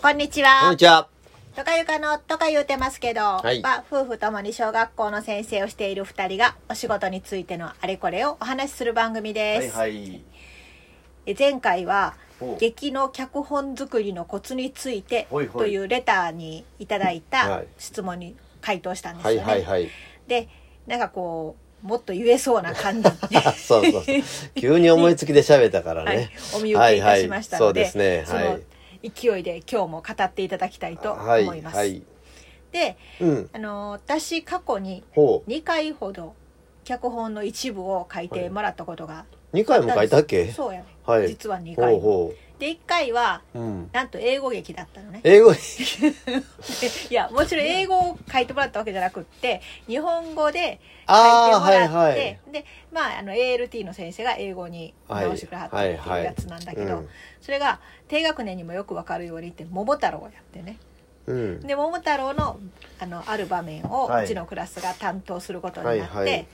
こんにちは。こんにちは。とかゆかのとか言うてますけど、はい、夫婦ともに小学校の先生をしている2人がお仕事についてのあれこれをお話しする番組です。はいはい、前回は劇の脚本作りのコツについてというレターにいただいた質問に回答したんですよね。はいはいはい、で、なんかこうもっと言えそうな感じそうそう急に思いつきで喋ったからね、はい、お見受けいたしましたので、その勢いで今日も語っていただきたいと思います、はいはい、で、うん、私過去に2回ほど脚本の一部を書いてもらったことが、はい、2回も書いたっけ？そうやね、はい、実は2回もで1回は、うん、なんと英語劇だったのね。英語劇いやもちろん英語を書いてもらったわけじゃなくって日本語で書いてもらって、はいはい、でまあALT の先生が英語に直してくれはったっていうやつなんだけど、はいはいはい、うん、それが低学年にもよくわかるようにって桃太郎をやってね、うん、で桃太郎のある場面をうちのクラスが担当することになって、はいはいはい、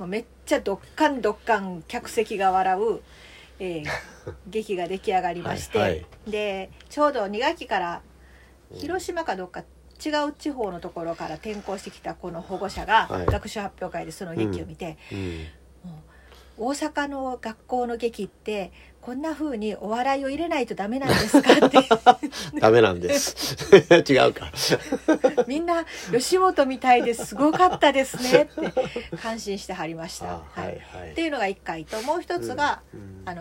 もうめっちゃドッカンドッカン客席が笑う劇が出来上がりましてはい、はい、でちょうど2学期から広島かどっか違う地方のところから転校してきたこの保護者が学習発表会でその劇を見て、はい、うん、もう大阪の学校の劇ってこんな風にお笑いを入れないとダメなんですかってダメなんです違うかみんな吉本みたいですごかったですねって感心してはりました、はいはい、っていうのが1回と、もう一つが、うん、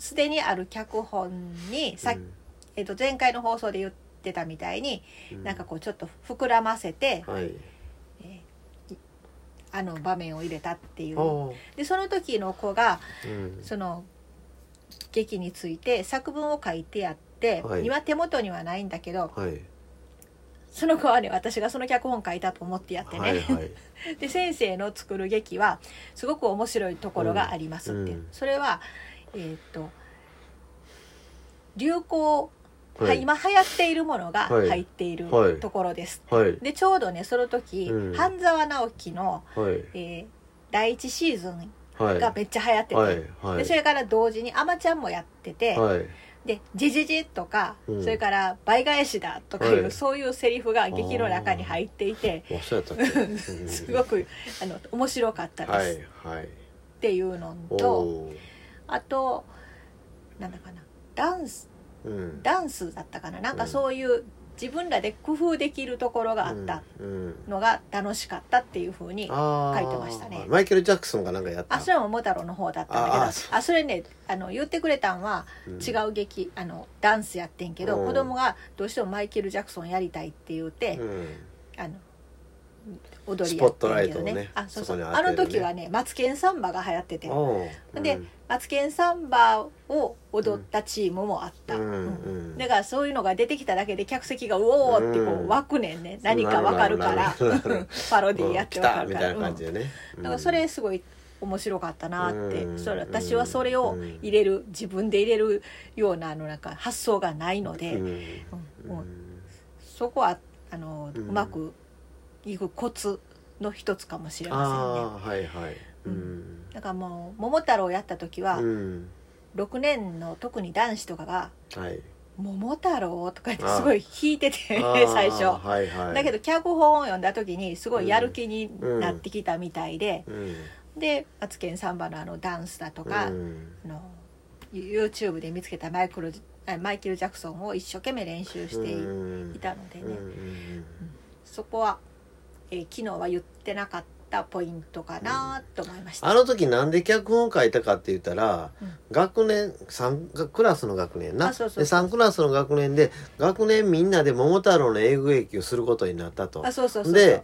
すでにある脚本にうん前回の放送で言ってたみたいに、うん、なんかこうちょっと膨らませて、はい、あの場面を入れたっていう。でその時の子が、うん、その劇について作文を書いてやって、はい、今手元にはないんだけど、はい、その子はね私がその脚本書いたと思ってやってね、はいはい、で先生の作る劇はすごく面白いところがありますって、うん、それは流行、はいはい、今流行っているものが入っているところです、はいはい、でちょうどねその時、うん、半沢直樹の、はい、第1シーズンがめっちゃ流行ってて、はいはい、でそれから同時にあまちゃんもやってて、はい、でジジジとか、うん、それから倍返しだとかいう、はい、そういうセリフが劇の中に入っていてすごく面白かったです、はいはい、っていうのと、あとなんだかなダンスだったかな、なんかそういう自分らで工夫できるところがあったのが楽しかったっていう風に書いてましたね。マイケル・ジャクソンがなんかやった。あ、それも桃太郎の方だったんだけど、それね言ってくれたんは違う劇、うん、ダンスやってんけど、うん、子供がどうしてもマイケル・ジャクソンやりたいって言って、うん、踊りやってんけどね、ね、あ、そうそう、そこに当てるね、あの時はねマツケンサンバが流行ってて、うん、でマツケンサンバを踊ったチームもあった、うんうん、だからそういうのが出てきただけで客席がうおーってこう湧くねんね、うん、何かわかるからパロディやってわかるから、うん、みたいな感じでね、うん、だからそれすごい面白かったなって、うん、それ私はそれを入れる、自分で入れるようななんか発想がないので、うんうん、そこはうまくいくコツの一つかもしれませんね。あ、はいはい、うん、だからもう桃太郎をやった時は、うん、6年の特に男子とかが、はい、桃太郎とかってすごい引いてて最初、はいはい、だけど脚本を読んだ時にすごいやる気になってきたみたいで、うんうん、でマツケンサンバのダンスだとか、うん、YouTube で見つけたマイケル・ジャクソンを一生懸命練習していたのでね、うんうん、そこは、昨日は言ってなかったポイントかなと思いました、うん、あの時なんで脚本書いたかって言ったら、うん、学年3クラスの学年な、そうそうそう、で3クラスの学年で学年みんなで桃太郎の英語劇をすることになったと。あ、そうそうそうそう、で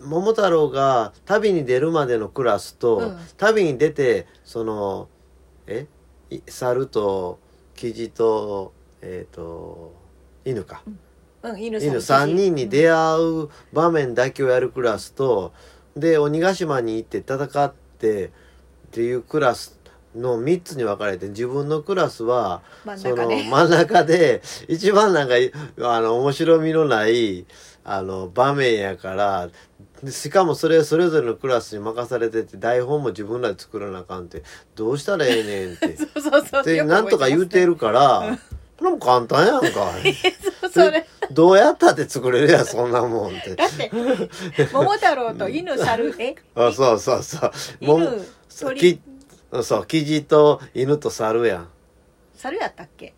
桃太郎が旅に出るまでのクラスと、うん、旅に出てその猿とキジと犬か、うんうん、犬3人に出会う場面だけをやるクラスと、で鬼ヶ島に行って戦ってっていうクラスの3つに分かれて、自分のクラスは真ん中で一番なんか面白みのない場面やから、しかもそれそれぞれのクラスに任されてて台本も自分らで作らなあかんって、どうしたらええねんってそうそうそう、でなんとか言うてるからこれも簡単やんかそれどうやったって作れるやんそんなもんってだって桃太郎と犬猿あそうそうそう犬鳥そうキジと犬と猿やん猿やったっけ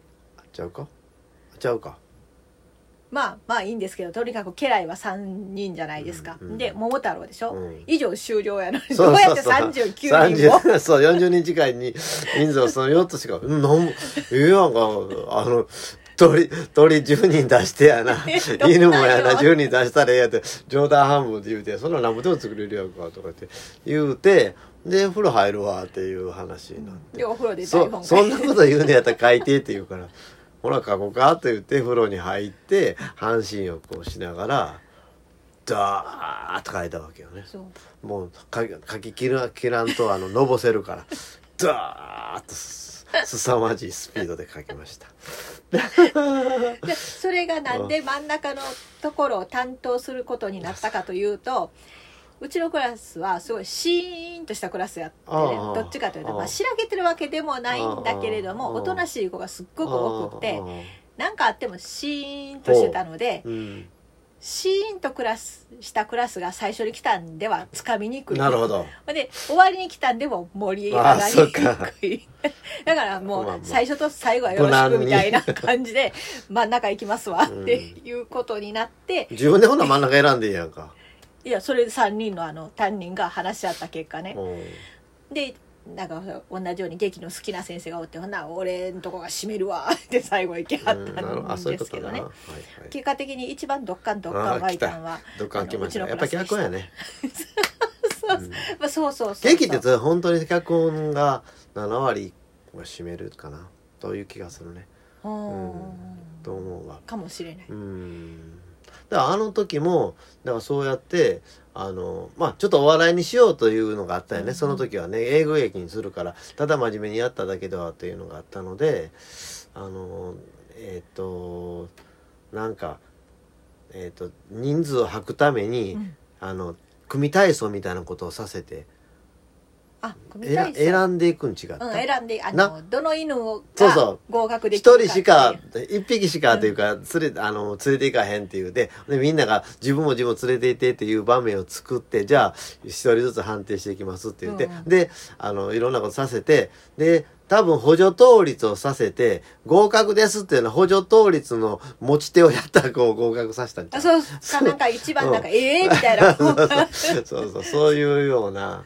ちゃうかまあいいんですけど、とにかく家来は3人じゃないですか、うんうん、で桃太郎でしょ、うん、以上終了やのにどうやって39人もそう40人近いに人数をその4つしかなんえやんか鳥10人出してやな犬もやな10人出したらええやって冗談半分で言うてそのなんぼでも作れるやんかとかって言うてでお風呂入るわっていう話になって、うん、でお風呂で台本書いてそんなこと言うのやったら書いてって言うからほら書こうかと言って風呂に入って半身浴をしながらダーッと書いたわけよね。そうもう書き切らんとのぼせるからダーッと凄まじいスピードで書きましたでそれがなんで真ん中のところを担当することになったかというとうちのクラスはすごいシーンとしたクラスやって、ね、どっちかというとまあしらけてるわけでもないんだけれどもおとなしい子がすっごく多くて何かあってもシーンとしてたので、うん、シーンとしたクラスが最初に来たんではつかみにくいなるほどで終わりに来たんでも盛り上がりにくいだからもう最初と最後はよろしくみたいな感じで真ん中行きますわっていうことになって、うん、自分でほんな真ん中選んでいいやんかいやそれ3人の担任が話し合った結果ね、うん、でなんか同じように劇の好きな先生がおってほんな俺んとこが閉めるわって最後行きはったんですけどね、はいはい、結果的に一番ドッカンドッカン湧いたんはドッカン来ましたやっぱ脚本やねそう劇って本当に脚本が7割は占めるかなという気がするねうんと思うわかもしれないうんだから時もだからそうやってまあちょっとお笑いにしようというのがあったよね、うんうん、その時はね英語劇にするからただ真面目にやっただけではというのがあったのでなんか人数を吐くために、うん、組体操みたいなことをさせて。あ選んでいくん違った、うん、選んでどの犬が合格できるか1人しか1匹しかというか連れていかへんっていう でみんなが自分も連れていてっていう場面を作ってじゃあ1人ずつ判定していきますって言って、うん、でいろんなことさせてで多分補助倒立をさせて合格ですっていうのは補助倒立の持ち手をやった子を合格させたんじゃないですかなんか一番なんか、うん、みたいなそういうような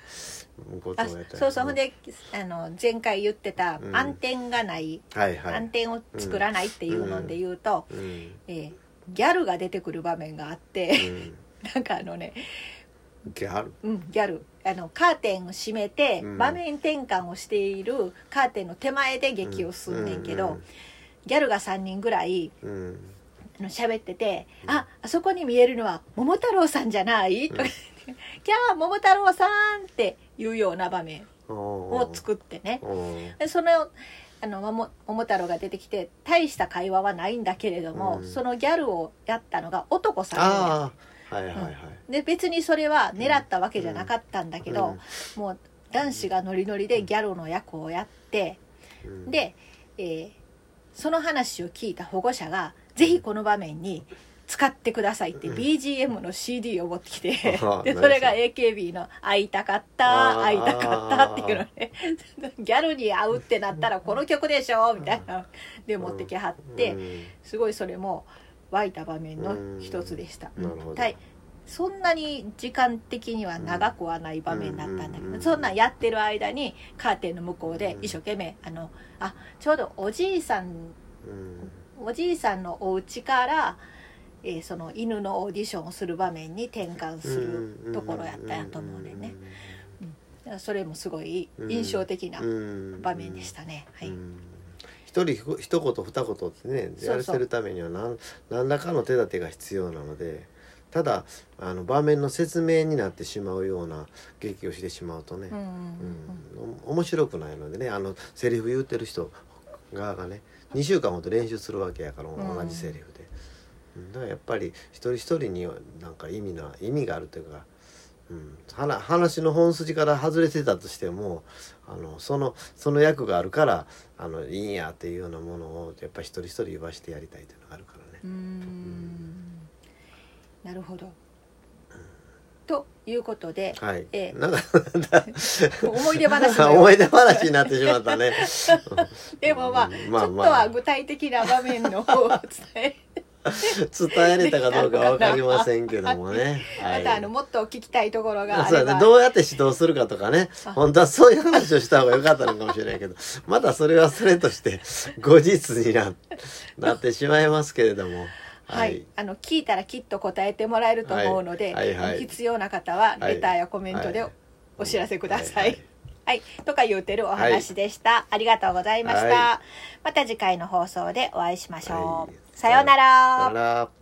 そうほんで前回言ってた暗転がない、うんはいはい、暗転を作らないっていうので言うと、うんギャルが出てくる場面があって、うん、なんかギャル、うん、ギャルカーテンを閉めて、うん、場面転換をしているカーテンの手前で劇を進んでんけど、うんうんうん、ギャルが3人ぐらい、うん、喋ってて、うん、あそこに見えるのは桃太郎さんじゃない、うん、とかキャー桃太郎さんっていうような場面を作ってねでその桃太郎が出てきて大した会話はないんだけれども、うん、そのギャルをやったのが男さんあ、はいはいはいうん、で別にそれは狙ったわけじゃなかったんだけど、うんうん、もう男子がノリノリでギャルの役をやって、うん、で、その話を聞いた保護者がぜひこの場面に使ってくださいって BGM の CD を持ってきてでそれが AKB の会いたかったっていうのねギャルに会うってなったらこの曲でしょみたいなで持ってきはってすごいそれも湧いた場面の一つでしたそんなに時間的には長くはない場面だったんだけど、うん、そんなんやってる間にカーテンの向こうで一生懸命ちょうどおじいさんのお家からその犬のオーディションをする場面に転換するところやったやと思うのでね、うん、それもすごい印象的な場面でしたね、はい、一言二言ってねやらせるためには何らかの手立てが必要なのでただ場面の説明になってしまうような劇をしてしまうとね、うんうん、面白くないのでねセリフ言ってる人側がね2週間ほど練習するわけやから同じセリフで、うんだからやっぱり一人一人になんか意味があるというか、うん、話の本筋から外れてたとしてもその役があるからいいやっていうようなものをやっぱり一人一人言わしてやりたいというのがあるからね。ね。なるほど。ということで、はい、なんか思い出話になってしまったね。でもまあ、まあ、ちょっとは具体的な場面の方を伝えれたかどうか分かりませんけどもね。はい、またもっと聞きたいところがあれば、そうだね、どうやって指導するかとかね、本当はそういう話をした方が良かったのかもしれないけど、まだそれはそれとして後日に なってしまいますけれども。はいはい、聞いたらきっと答えてもらえると思うので、はいはいはい、必要な方はレターやコメントでお知らせください。はい、とか言うてるお話でした、はい、ありがとうございました、はい、また次回の放送でお会いしましょう、はい、さようなら。